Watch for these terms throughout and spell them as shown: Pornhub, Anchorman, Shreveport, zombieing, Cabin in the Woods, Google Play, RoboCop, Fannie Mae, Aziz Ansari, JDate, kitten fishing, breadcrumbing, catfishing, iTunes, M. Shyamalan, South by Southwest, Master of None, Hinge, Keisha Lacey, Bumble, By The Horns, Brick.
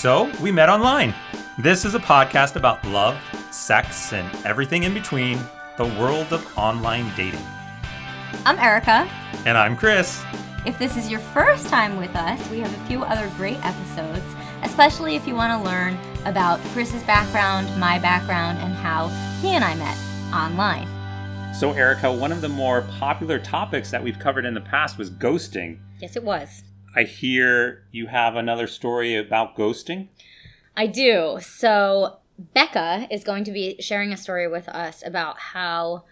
So we met online. This is a podcast about love, sex, and everything in between, the world of online dating. I'm Erica. And I'm Chris. If this is your first time with us, we have a few other great episodes, especially if you want to learn about Chris's background, my background, and how he and I met online. So, Erica, one of the more popular topics that we've covered in the past was ghosting. Yes, it was. I hear you have another story about ghosting. I do. So Becca is going to be sharing a story with us about how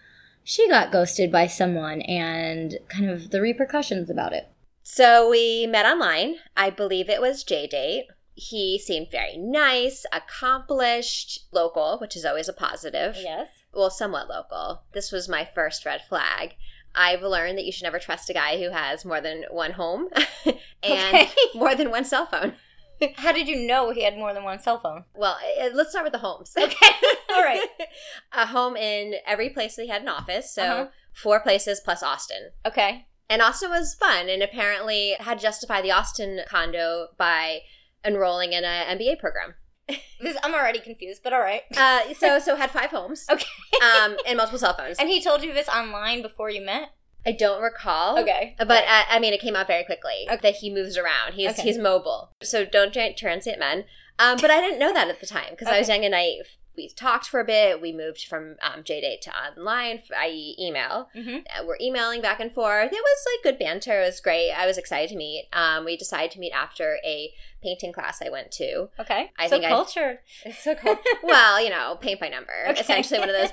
she got ghosted by someone and kind of the repercussions about it. So we met online. I believe it was JDate. He seemed very nice, accomplished, local, which is always a positive. Yes. Well, somewhat local. This was my first red flag. I've learned that you should never trust a guy who has more than one home and more than one cell phone. How did you know he had more than one cell phone? Well, let's start with the homes. Okay. All right. A home in every place that he had an office. So Four places plus Austin. Okay. And Austin was fun, and apparently had to justify the Austin condo by enrolling in an MBA program. I'm already confused, but all right. So had 5 homes. Okay. And multiple cell phones. And he told you this online before you met? I don't recall. Okay. But, I mean, it came out very quickly that he moves around. He's mobile. So don't transient men. But I didn't know that at the time because I was young and naive. We talked for a bit. We moved from JDate to online, i.e. email. Mm-hmm. We're emailing back and forth. It was like good banter. It was great. I was excited to meet. We decided to meet after a painting class I went to. Okay. It's so cultured. Well, paint by number. Okay. Essentially one of those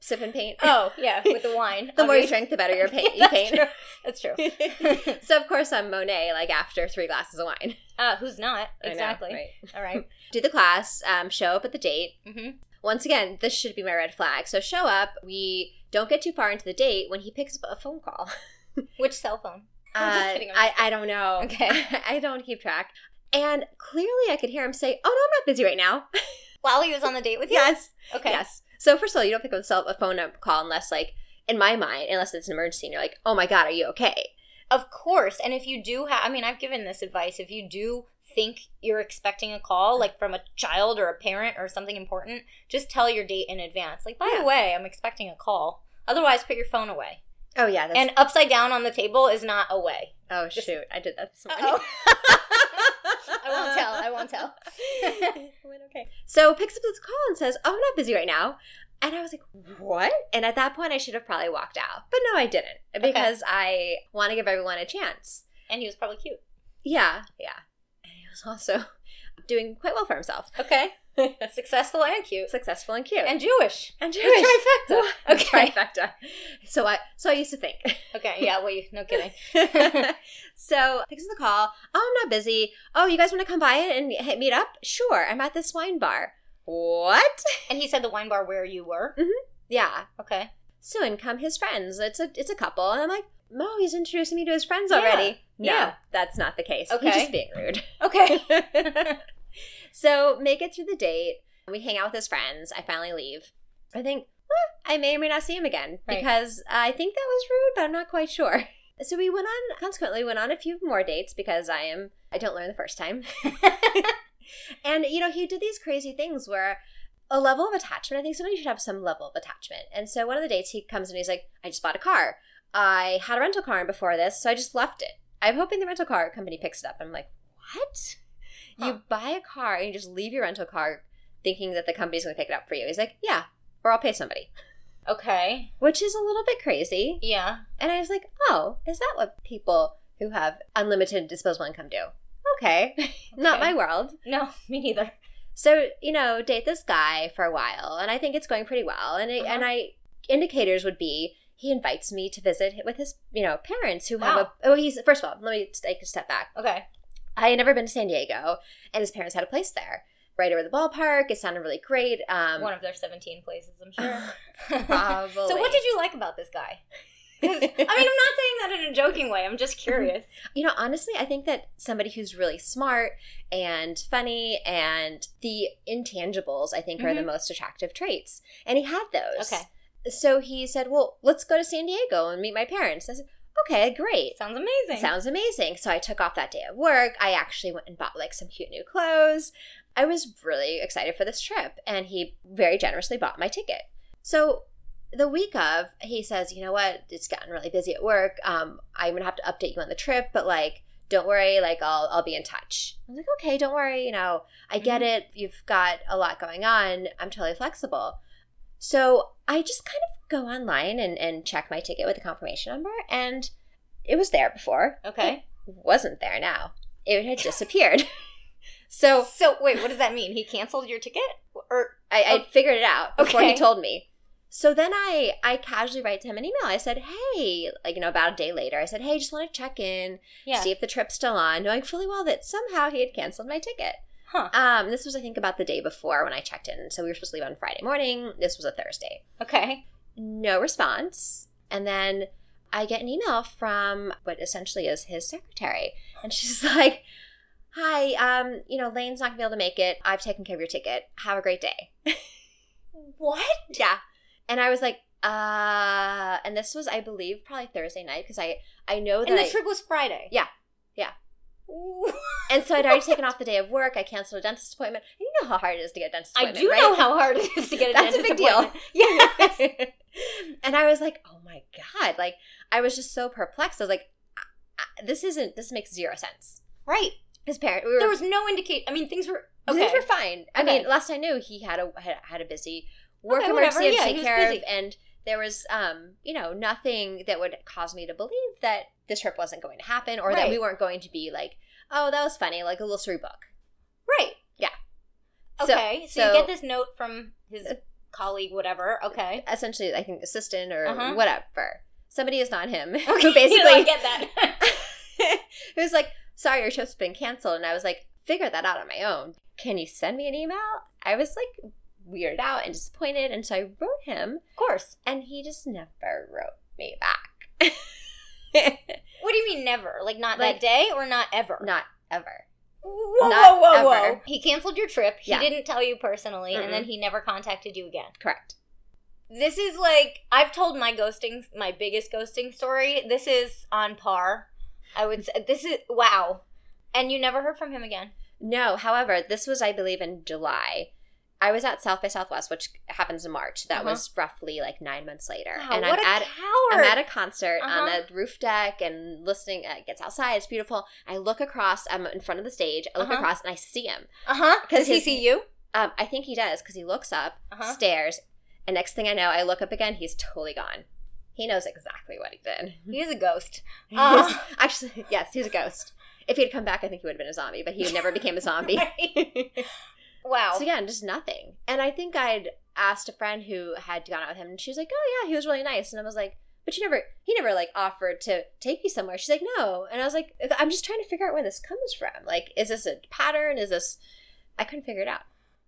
sip and paint. Oh, yeah, with the wine. The more you drink, the better your paint. That's true. That's true. So, of course, I'm Monet, after 3 glasses of wine. Who's not? Exactly. I know, right? All right. Do the class, show up at the date. Mm-hmm. Once again, this should be my red flag. So, show up. We don't get too far into the date when he picks up a phone call. Which cell phone? I'm just kidding. I don't know. Okay. I don't keep track. And clearly, I could hear him say, "Oh, no, I'm not busy right now." While he was on the date with you? Yes. Okay. Yes. So, first of all, you don't pick up a phone call unless, in my mind, unless it's an emergency and you're like, oh, my God, are you okay? Of course. And if you do have – I mean, I've given this advice. If you do think you're expecting a call, from a child or a parent or something important, just tell your date in advance. By the way, I'm expecting a call. Otherwise, put your phone away. Oh, yeah. And upside down on the table is not away. Oh, shoot. I did that this morning. I won't tell. Okay. So picks up this call and says, "Oh, I'm not busy right now." And I was like, what? And at that point, I should have probably walked out. But no, I didn't because I want to give everyone a chance. And he was probably cute. Yeah. Yeah. And he was also doing quite well for himself. Okay. Successful and cute. Successful and cute. And Jewish. Trifecta. Okay. Trifecta. So I used to think. Okay. Yeah. Well, no kidding. So picks up the call. "Oh, I'm not busy. Oh, you guys want to come by and meet up?" "Sure. I'm at this wine bar." What? And he said the wine bar where you were? Mm-hmm. Yeah. Okay. Soon come his friends. It's a couple. And I'm like, "Mo, he's introducing me to his friends already." Yeah. No, that's not the case. Okay. He's just being rude. Okay. So make it through the date. We hang out with his friends. I finally leave. I think, I may or may not see him again because I think that was rude, but I'm not quite sure. So we went on a few more dates because I don't learn the first time. And, he did these crazy things where a level of attachment, I think somebody should have some level of attachment. And so one of the dates he comes and he's like, "I just bought a car. I had a rental car before this, so I just left it. I'm hoping the rental car company picks it up." And I'm like, what? Huh. You buy a car and you just leave your rental car thinking that the company's going to pick it up for you. He's like, "Yeah, or I'll pay somebody." Okay. Which is a little bit crazy. Yeah. And I was like, oh, is that what people who have unlimited disposable income do? Okay. Not my world. No, me neither. So, date this guy for a while, and I think it's going pretty well. And indicators would be he invites me to visit with his, parents who have first of all, let me take a step back. Okay. I had never been to San Diego, and his parents had a place there, right over the ballpark. It sounded really great. One of their 17 places, I'm sure. Probably. So what did you like about this guy? I mean, I'm not saying that in a joking way. I'm just curious. Honestly, I think that somebody who's really smart and funny and the intangibles, I think, are the most attractive traits. And he had those. Okay. So he said, "Well, let's go to San Diego and meet my parents." I said, okay, great. Sounds amazing. Sounds amazing. So I took off that day of work. I actually went and bought like some cute new clothes. I was really excited for this trip, and he very generously bought my ticket. So the week of, he says, you know what, it's gotten really busy at work. I'm going to have to update you on the trip, but like, don't worry, like I'll be in touch. I'm like, okay, don't worry, you know, I get it. You've got a lot going on. I'm totally flexible. So I just kind of go online and check my ticket with the confirmation number, and it was there before. Okay. It wasn't there now. It had disappeared. So wait, what does that mean? He canceled your ticket? Or I figured it out before he told me. So then I casually write to him an email. I said, hey, like, you know, about a day later, I said, hey, just want to check in, see if the trip's still on, knowing fully well that somehow he had canceled my ticket. Huh. This was, I think, about the day before when I checked in. So we were supposed to leave on Friday morning. This was a Thursday. Okay. No response. And then I get an email from what essentially is his secretary. And she's like, hi, you know, Lane's not going to be able to make it. I've taken care of your ticket. Have a great day. What? Yeah. And I was like, and this was, I believe, probably Thursday night, because I know that. And the trip was Friday. Yeah. Yeah. And so I'd already taken off the day of work. I canceled a dentist appointment. And you know how hard it is to get a dentist appointment, I do know how hard it is to get a dentist appointment. That's a big deal. Yes. And I was like, oh my God. Like, I was just so perplexed. I was like, this makes zero sense. Right. His parents. There was no indication. I mean, things were okay. Things were fine. I mean, last I knew, he had a busy work emergency to take care of, and there was, you know, nothing that would cause me to believe that this trip wasn't going to happen, or that we weren't going to be like, oh, that was funny, like a little story book. Right. Yeah. Okay. So you get this note from his colleague, whatever. Okay. Essentially, I think assistant or whatever. Somebody is not him. Okay. Who basically, I get that. It was like, sorry, your trip's been canceled. And I was like, figure that out on my own. Can you send me an email? I was like weirded out and disappointed. And so I wrote him. Of course. And he just never wrote me back. What do you mean never? Like not like, that day or not ever? Not ever. Whoa. He canceled your trip. He didn't tell you personally. Mm-hmm. And then he never contacted you again. Correct. This is like, I've told my biggest ghosting story. This is on par. I would say this is, wow. And you never heard from him again? No. However, this was, I believe, in July. I was at South by Southwest, which happens in March. That was roughly like 9 months later. Wow, and I'm at a concert on the roof deck and listening. It gets outside. It's beautiful. I look across. I'm in front of the stage. I look across and I see him. Does he see you? I think he does, because he looks up, stares, and next thing I know, I look up again. He's totally gone. He knows exactly what he did. He is a ghost. Actually, yes, he's a ghost. If he had come back, I think he would have been a zombie, but he never became a zombie. Right. Wow. So, yeah, just nothing. And I think I'd asked a friend who had gone out with him, and she was like, oh, yeah, he was really nice. And I was like, but he never, like, offered to take me somewhere. She's like, no. And I was like, I'm just trying to figure out where this comes from. Like, is this a pattern? I couldn't figure it out.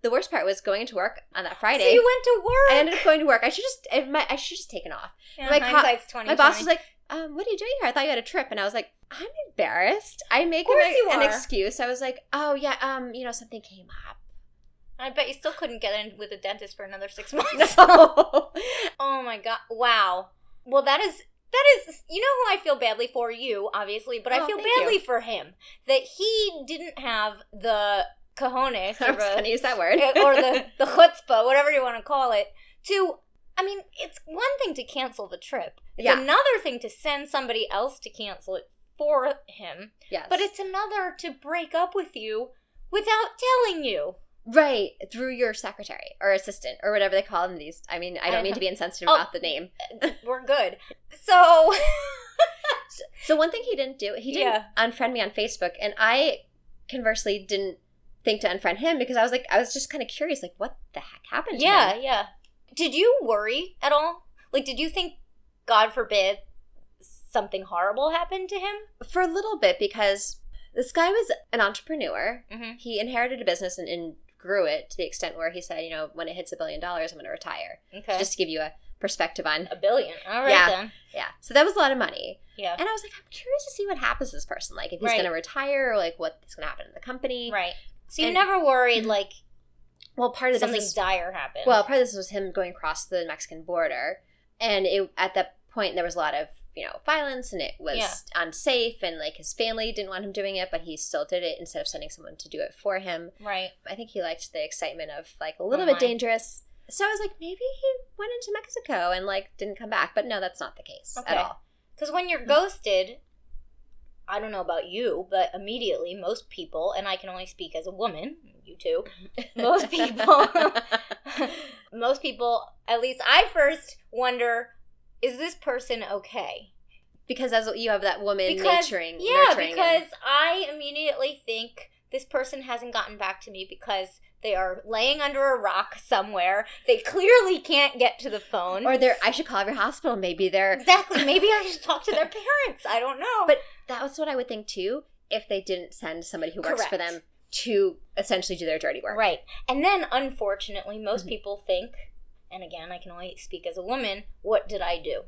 The worst part was going to work on that Friday. So you went to work. I ended up going to work. I should just taken off. Yeah, my boss was like, what are you doing here? I thought you had a trip. And I was like, I'm embarrassed. I make an excuse. I was like, oh, yeah, you know, something came up. I bet you still couldn't get in with a dentist for another 6 months. No. Oh, my God. Wow. Well, that is, you know who I feel badly for? You, obviously, but I feel badly for him that he didn't have the cojones, I was going to use that word, or the chutzpah, whatever you want to call it, to, I mean, it's one thing to cancel the trip. It's another thing to send somebody else to cancel it for him. Yes. But it's another to break up with you without telling you. Right, through your secretary or assistant or whatever they call them these. I mean, I don't mean to be insensitive about the name. We're good. So one thing he didn't do, unfriend me on Facebook, and I conversely didn't think to unfriend him because I was like, I was just kind of curious, like, what the heck happened to him? Yeah. Did you worry at all? Like, did you think, God forbid, something horrible happened to him? For a little bit, because this guy was an entrepreneur. Mm-hmm. He inherited a business and grew it to the extent where he said, you know, when it hits $1 billion, I'm going to retire. Okay. So just to give you a perspective on. $1 billion. All right, then. Yeah. So that was a lot of money. Yeah. And I was like, I'm curious to see what happens to this person. Like, if he's going to retire, or like what's going to happen in the company. Right. So you never worried, like, well, part of something dire happened. Well, part of this was him going across the Mexican border. And at that point, there was a lot of, you know, violence, and it was unsafe, and like his family didn't want him doing it, but he still did it instead of sending someone to do it for him. Right. I think he liked the excitement of like a little bit dangerous. So I was like, maybe he went into Mexico and like didn't come back. But no, that's not the case at all. Because when you're ghosted, I don't know about you, but immediately most people, and I can only speak as a woman, you too, most people, at least I first wonder, is this person okay? Because as you have that woman nurturing. Yeah, because I immediately think this person hasn't gotten back to me because they are laying under a rock somewhere. They clearly can't get to the phone. Or I should call every hospital. Maybe they're... Exactly. Maybe I should talk to their parents. I don't know. But that's what I would think, too, if they didn't send somebody who works for them to essentially do their dirty work. Right. And then, unfortunately, most people think, and again, I can only speak as a woman, what did I do?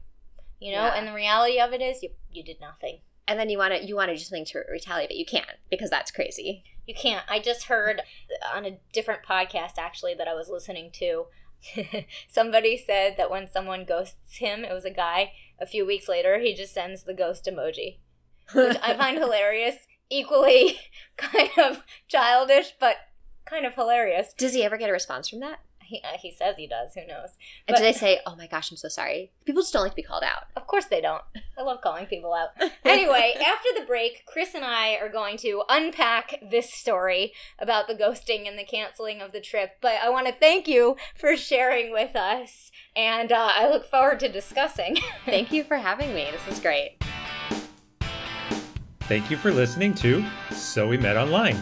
You know? Yeah. And the reality of it is you did nothing. And then you want to do something to retaliate, but you can't because that's crazy. You can't. I just heard on a different podcast, actually, that I was listening to, somebody said that when someone ghosts him, it was a guy, a few weeks later, he just sends the ghost emoji, which I find hilarious, equally kind of childish, but kind of hilarious. Does he ever get a response from that? He says he does. Who knows? But, and do they say, oh my gosh, I'm so sorry? People just don't like to be called out. Of course they don't. I love calling people out. Anyway, after the break, Chris and I are going to unpack this story about the ghosting and the canceling of the trip. But I want to thank you for sharing with us. And I look forward to discussing. Thank you for having me. This was great. Thank you for listening to So We Met Online.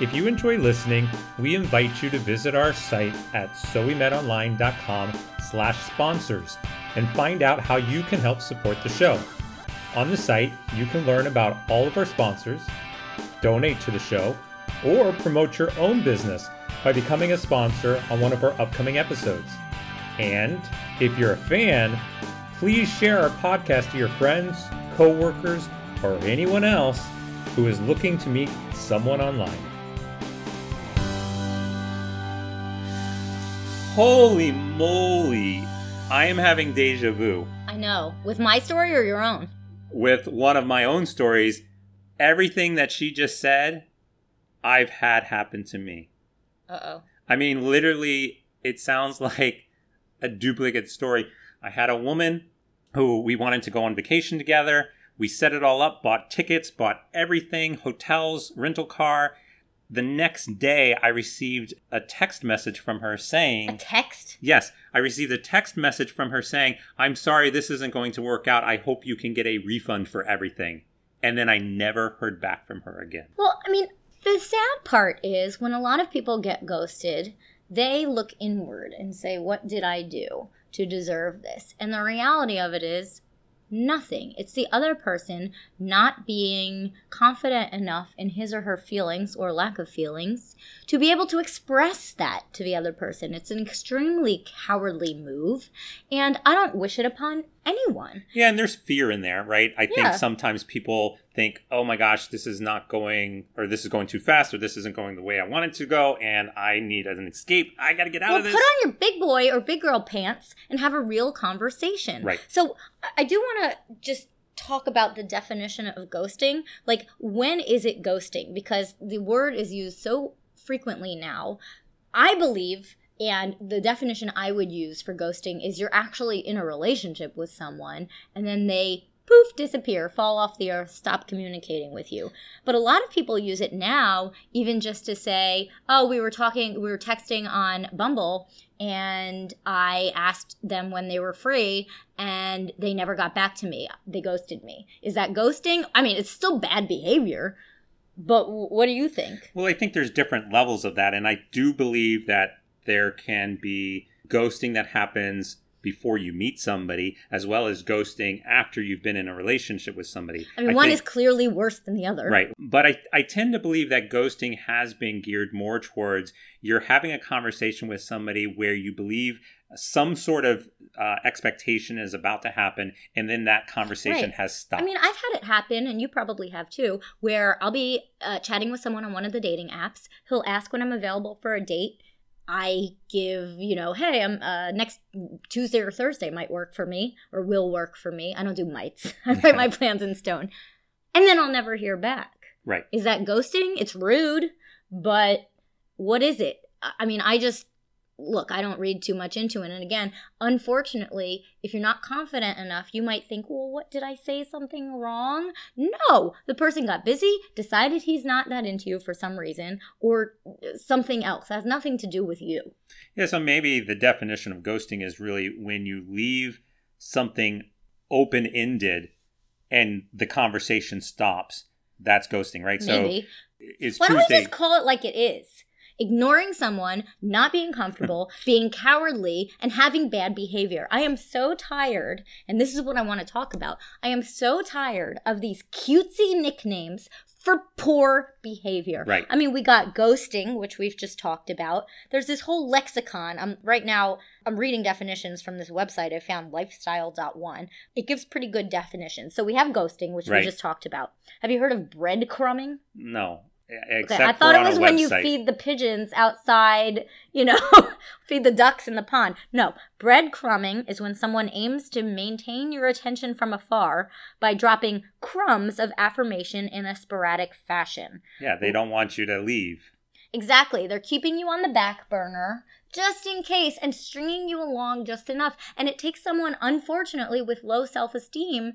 If you enjoy listening, we invite you to visit our site at sowemetonline.com/sponsors and find out how you can help support the show. On the site, you can learn about all of our sponsors, donate to the show, or promote your own business by becoming a sponsor on one of our upcoming episodes. And if you're a fan, please share our podcast to your friends, coworkers, or anyone else who is looking to meet someone online. Holy moly, I am having deja vu. I know. With my story or your own? With one of my own stories. Everything that she just said, I've had happen to me. Uh-oh. I mean, literally, it sounds like a duplicate story. I had a woman who we wanted to go on vacation together. We set it all up, bought tickets, bought everything, hotels, rental car. The next day, I received a text message from her saying... A text? Yes. I received a text message from her saying, I'm sorry, this isn't going to work out. I hope you can get a refund for everything. And then I never heard back from her again. Well, I mean, the sad part is when a lot of people get ghosted, they look inward and say, what did I do to deserve this? And the reality of it is... nothing. It's the other person not being confident enough in his or her feelings or lack of feelings to be able to express that to the other person. It's an extremely cowardly move, and I don't wish it upon anyone. Yeah, and there's fear in there, right? I think sometimes people think, oh my gosh, this is not going, or this is going too fast, or this isn't going the way I want it to go, and I need an escape. I got to get out of this. Put on your big boy or big girl pants and have a real conversation. Right. So I do want to just talk about the definition of ghosting. Like, when is it ghosting? Because the word is used so frequently now. I believe... and the definition I would use for ghosting is you're actually in a relationship with someone and then they, poof, disappear, fall off the earth, stop communicating with you. But a lot of people use it now even just to say, oh, we were texting on Bumble and I asked them when they were free and they never got back to me. They ghosted me. Is that ghosting? I mean, it's still bad behavior, but what do you think? Well, I think there's different levels of that, and I do believe that there can be ghosting that happens before you meet somebody, as well as ghosting after you've been in a relationship with somebody. I mean, one is clearly worse than the other. Right. But I tend to believe that ghosting has been geared more towards you're having a conversation with somebody where you believe some sort of expectation is about to happen, and then that conversation has stopped. I mean, I've had it happen, and you probably have too, where I'll be chatting with someone on one of the dating apps. He'll ask when I'm available for a date. I give, you know, hey, I'm next Tuesday or Thursday might work for me or will work for me. I don't do mights. I write my plans in stone. And then I'll never hear back. Right. Is that ghosting? It's rude, but what is it? I mean, I just, look, I don't read too much into it. And again, unfortunately, if you're not confident enough, you might think, well, what, did I say something wrong? No, the person got busy, decided he's not that into you for some reason, or something else. It has nothing to do with you. Yeah, so maybe the definition of ghosting is really when you leave something open-ended and the conversation stops. That's ghosting, right? Maybe. So it's Tuesday. Why don't we just call it like it is? Ignoring someone, not being comfortable, being cowardly, and having bad behavior. I am so tired, and this is what I want to talk about. I am so tired of these cutesy nicknames for poor behavior. Right. I mean, we got ghosting, which we've just talked about. There's this whole lexicon. Right now, I'm reading definitions from this website I found, lifestyle.one. It gives pretty good definitions. So we have ghosting, which we just talked about. Have you heard of breadcrumbing? No. Except okay, I thought it was when you feed the pigeons outside, you know, feed the ducks in the pond. No, breadcrumbing is when someone aims to maintain your attention from afar by dropping crumbs of affirmation in a sporadic fashion. Yeah, they don't want you to leave. Exactly. They're keeping you on the back burner just in case and stringing you along just enough. And it takes someone, unfortunately, with low self-esteem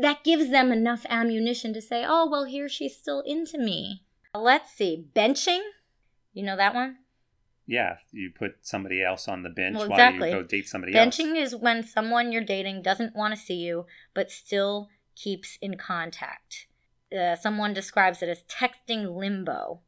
that gives them enough ammunition to say, oh, well, here she's still into me. Let's see. Benching. You know that one? Yeah. You put somebody else on the bench while you go date somebody else. Benching is when someone you're dating doesn't want to see you, but still keeps in contact. Someone describes it as texting limbo.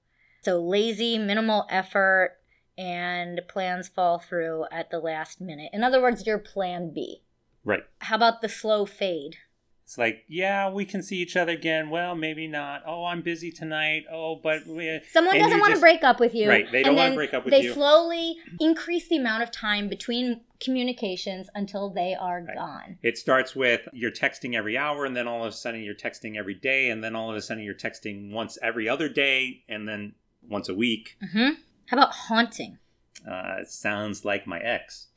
So lazy, minimal effort, and plans fall through at the last minute. In other words, your plan B. Right. How about the slow fade? It's like, yeah, we can see each other again. Well, maybe not. Oh, I'm busy tonight. Oh, but... Someone doesn't want to break up with you. Right, they don't want to break up with you. They slowly increase the amount of time between communications until they are gone. It starts with you're texting every hour, and then all of a sudden you're texting every day, and then all of a sudden you're texting once every other day, and then once a week. Mm-hmm. How about haunting? It sounds like my ex.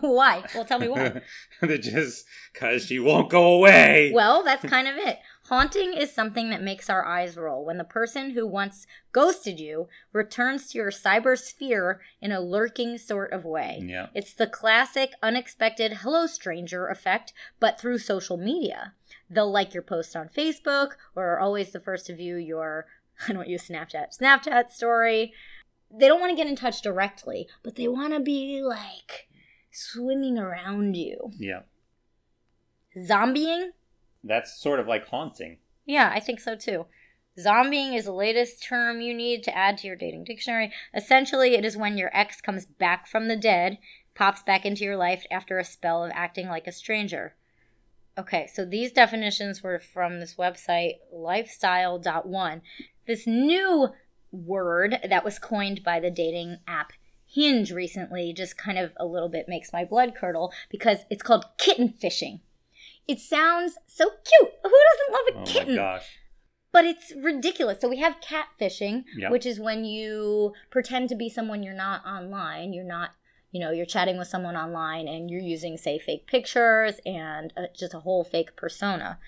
Why? Well, tell me why. Just because she won't go away. Well, that's kind of it. Haunting is something that makes our eyes roll when the person who once ghosted you returns to your cybersphere in a lurking sort of way. Yeah. It's the classic unexpected hello stranger effect, but through social media. They'll like your post on Facebook or are always the first to view your, I don't use Snapchat story. They don't want to get in touch directly, but they want to be like... swimming around you. Yeah. Zombieing? That's sort of like haunting. Yeah, I think so too. Zombieing is the latest term you need to add to your dating dictionary. Essentially, it is when your ex comes back from the dead, pops back into your life after a spell of acting like a stranger. Okay, so these definitions were from this website, lifestyle.one. This new word that was coined by the dating app Hinge recently just kind of a little bit makes my blood curdle because it's called kitten fishing. It sounds so cute. Who doesn't love a kitten? Oh my gosh. But it's ridiculous. So we have catfishing, which is when you pretend to be someone you're not online. You're not, you know, you're chatting with someone online and you're using, say, fake pictures and just a whole fake persona.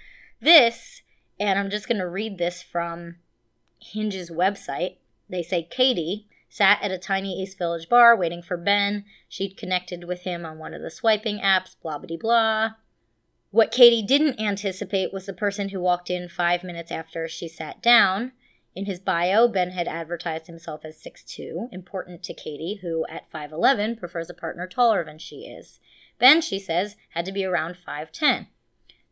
This, and I'm just going to read this from Hinge's website. They say, Katie sat at a tiny East Village bar waiting for Ben. She'd connected with him on one of the swiping apps, blah, blah, blah. What Katie didn't anticipate was the person who walked in 5 minutes after she sat down. In his bio, Ben had advertised himself as 6'2", important to Katie, who at 5'11", prefers a partner taller than she is. Ben, she says, had to be around 5'10".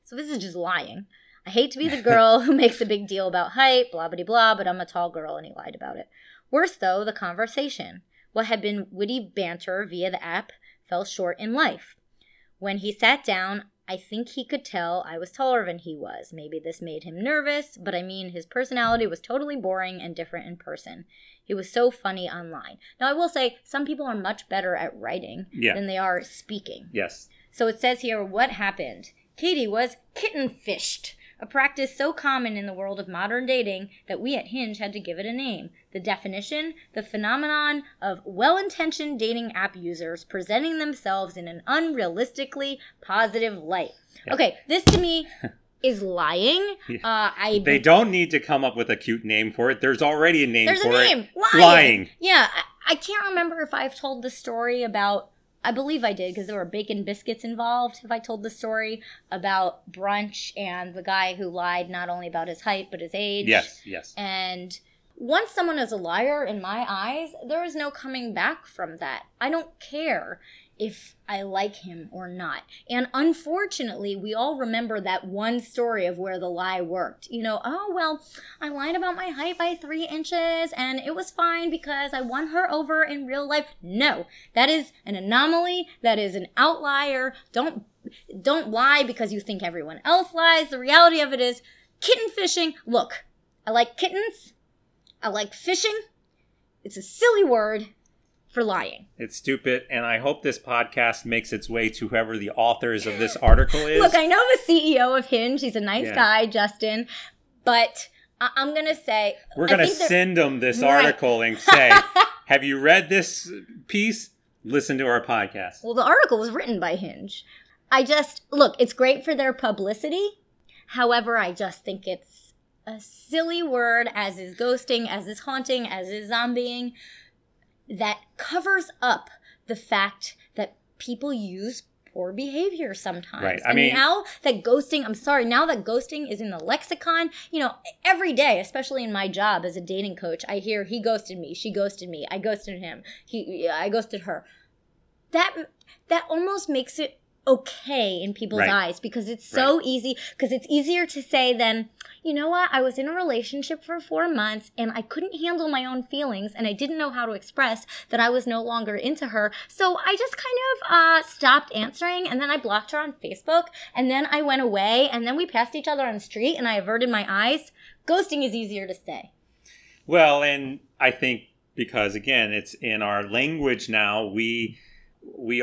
So this is just lying. I hate to be the girl who makes a big deal about height, blah, blah, blah, but I'm a tall girl, and he lied about it. Worse, though, the conversation. What had been witty banter via the app fell short in life. When he sat down, I think he could tell I was taller than he was. Maybe this made him nervous, but I mean, his personality was totally boring and different in person. He was so funny online. Now, I will say, some people are much better at writing than they are speaking. Yes. So it says here, what happened? Katie was kitten fished a practice so common in the world of modern dating that we at Hinge had to give it a name. The definition, the phenomenon of well-intentioned dating app users presenting themselves in an unrealistically positive light. Yeah. Okay, this to me... is lying. They don't need to come up with a cute name for it. There's already a name for it. There's a name. Lying. Yeah. I can't remember if I've told the story about, I believe I did because there were bacon biscuits involved. Have I told the story about brunch and the guy who lied not only about his height but his age? Yes. And once someone is a liar in my eyes, there is no coming back from that. I don't care if I like him or not. And unfortunately, we all remember that one story of where the lie worked. You know, oh, well, I lied about my height by 3 inches and it was fine because I won her over in real life. No, that is an anomaly. That is an outlier. Don't lie because you think everyone else lies. The reality of it is kitten fishing. Look, I like kittens. I like fishing. It's a silly word. For lying. It's stupid, and I hope this podcast makes its way to whoever the authors of this article is. Look, I know the CEO of Hinge. He's a nice guy, Justin, but I'm going to say... We're going to send him this article and say, have you read this piece? Listen to our podcast. Well, the article was written by Hinge. Look, it's great for their publicity. However, I just think it's a silly word, as is ghosting, as is haunting, as is zombieing. That covers up the fact that people use poor behavior sometimes. Right. I mean, now that ghosting is in the lexicon, you know, every day, especially in my job as a dating coach, I hear he ghosted me, she ghosted me, I ghosted him, I ghosted her. That almost makes it okay in people's eyes because it's so easy, because it's easier to say than, you know what, I was in a relationship for 4 months and I couldn't handle my own feelings and I didn't know how to express that I was no longer into her. So I just kind of stopped answering and then I blocked her on Facebook and then I went away and then we passed each other on the street and I averted my eyes. Ghosting is easier to say. Well, and I think because, again, it's in our language now, we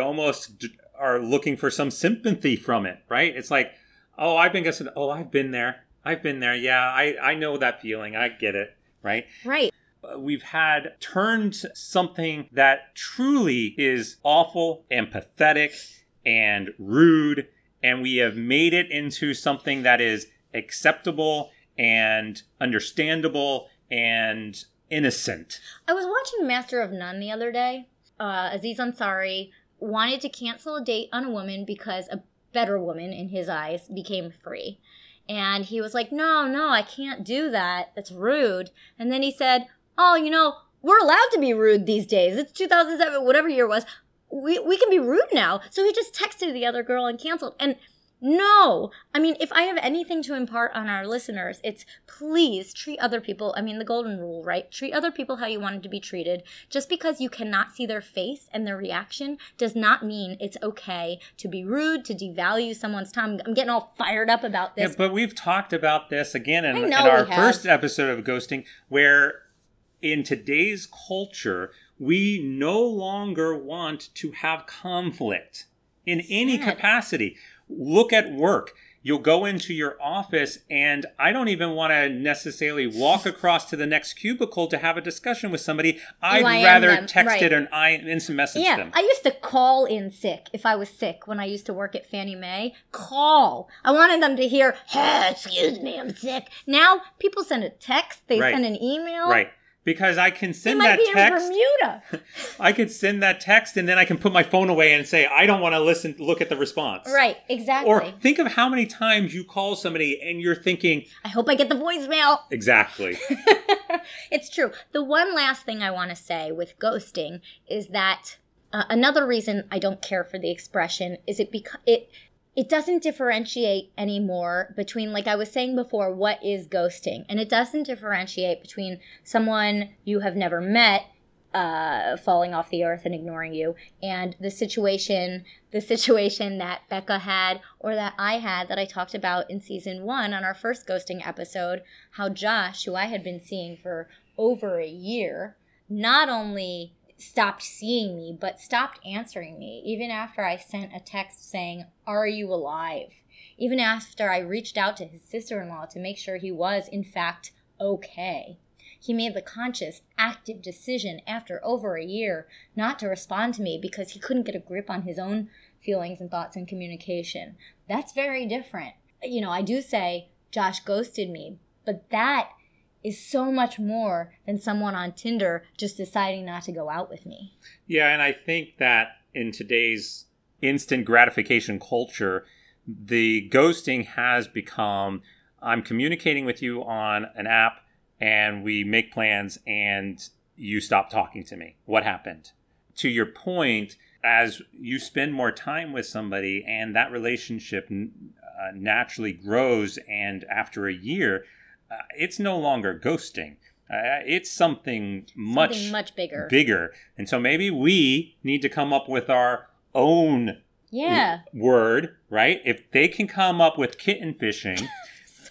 almost... are looking for some sympathy from it, right? It's like, oh, I've been guessing. Oh, I've been there. Yeah, I know that feeling. I get it, right? Right. We've had turned something that truly is awful and pathetic and rude, and we have made it into something that is acceptable and understandable and innocent. I was watching Master of None the other day. Aziz Ansari wanted to cancel a date on a woman because a better woman, in his eyes, became free. And he was like, no, I can't do that. That's rude. And then he said, oh, you know, we're allowed to be rude these days. It's 2007, whatever year it was. We can be rude now. So he just texted the other girl and canceled. And no, I mean, if I have anything to impart on our listeners, it's please treat other people. I mean, the golden rule, right? Treat other people how you wanted to be treated. Just because you cannot see their face and their reaction does not mean it's okay to be rude, to devalue someone's time. I'm getting all fired up about this. Yeah, but we've talked about this again in our first episode of Ghosting, where in today's culture, we no longer want to have conflict in any capacity. Look at work. You'll go into your office and I don't even want to necessarily walk across to the next cubicle to have a discussion with somebody. I'd rather text it and instant message them. I used to call in sick if I was sick when I used to work at Fannie Mae. Call. I wanted them to hear, hey, excuse me, I'm sick. Now people send a text. They send an email. Right. Because I can send that text. He might be in Bermuda. I could send that text and then I can put my phone away and say, I don't want to look at the response. Right, exactly. Or think of how many times you call somebody and you're thinking, I hope I get the voicemail. Exactly. It's true. The one last thing I want to say with ghosting is that another reason I don't care for the expression is it doesn't differentiate anymore between, like I was saying before, what is ghosting. And it doesn't differentiate between someone you have never met falling off the earth and ignoring you and the situation that Becca had or that I had that I talked about in season 1 on our first ghosting episode, how Josh, who I had been seeing for over a year, not only stopped seeing me, but stopped answering me, even after I sent a text saying, are you alive? even after I reached out to his sister-in-law to make sure he was, in fact, okay. He made the conscious, active decision after over a year not to respond to me because he couldn't get a grip on his own feelings and thoughts and communication. That's very different. You know, I do say Josh ghosted me, but that is so much more than someone on Tinder just deciding not to go out with me. Yeah, and I think that in today's instant gratification culture, the ghosting has become, I'm communicating with you on an app and we make plans and you stop talking to me. What happened? To your point, as you spend more time with somebody and that relationship naturally grows, and after a year, it's no longer ghosting. It's something much bigger. And so maybe we need to come up with our own word, right? If they can come up with kitten fishing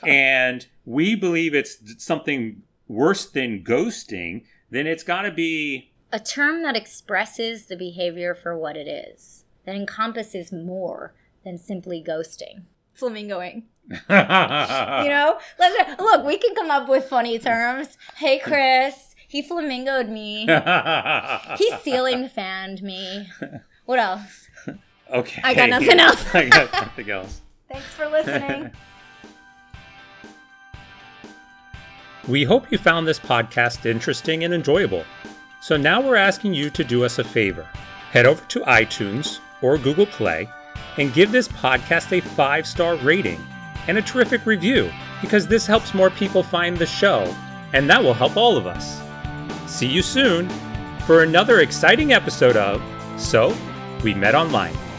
and we believe it's something worse than ghosting, then it's got to be a term that expresses the behavior for what it is, that encompasses more than simply ghosting. Flamingoing. You know? Look, we can come up with funny terms. Hey, Chris, he flamingoed me. He ceiling fanned me. What else? Okay. I got nothing else. I got nothing else. Thanks for listening. We hope you found this podcast interesting and enjoyable. So now we're asking you to do us a favor. Head over to iTunes or Google Play and give this podcast a 5-star rating and a terrific review, because this helps more people find the show, and that will help all of us. See you soon for another exciting episode of So We Met Online.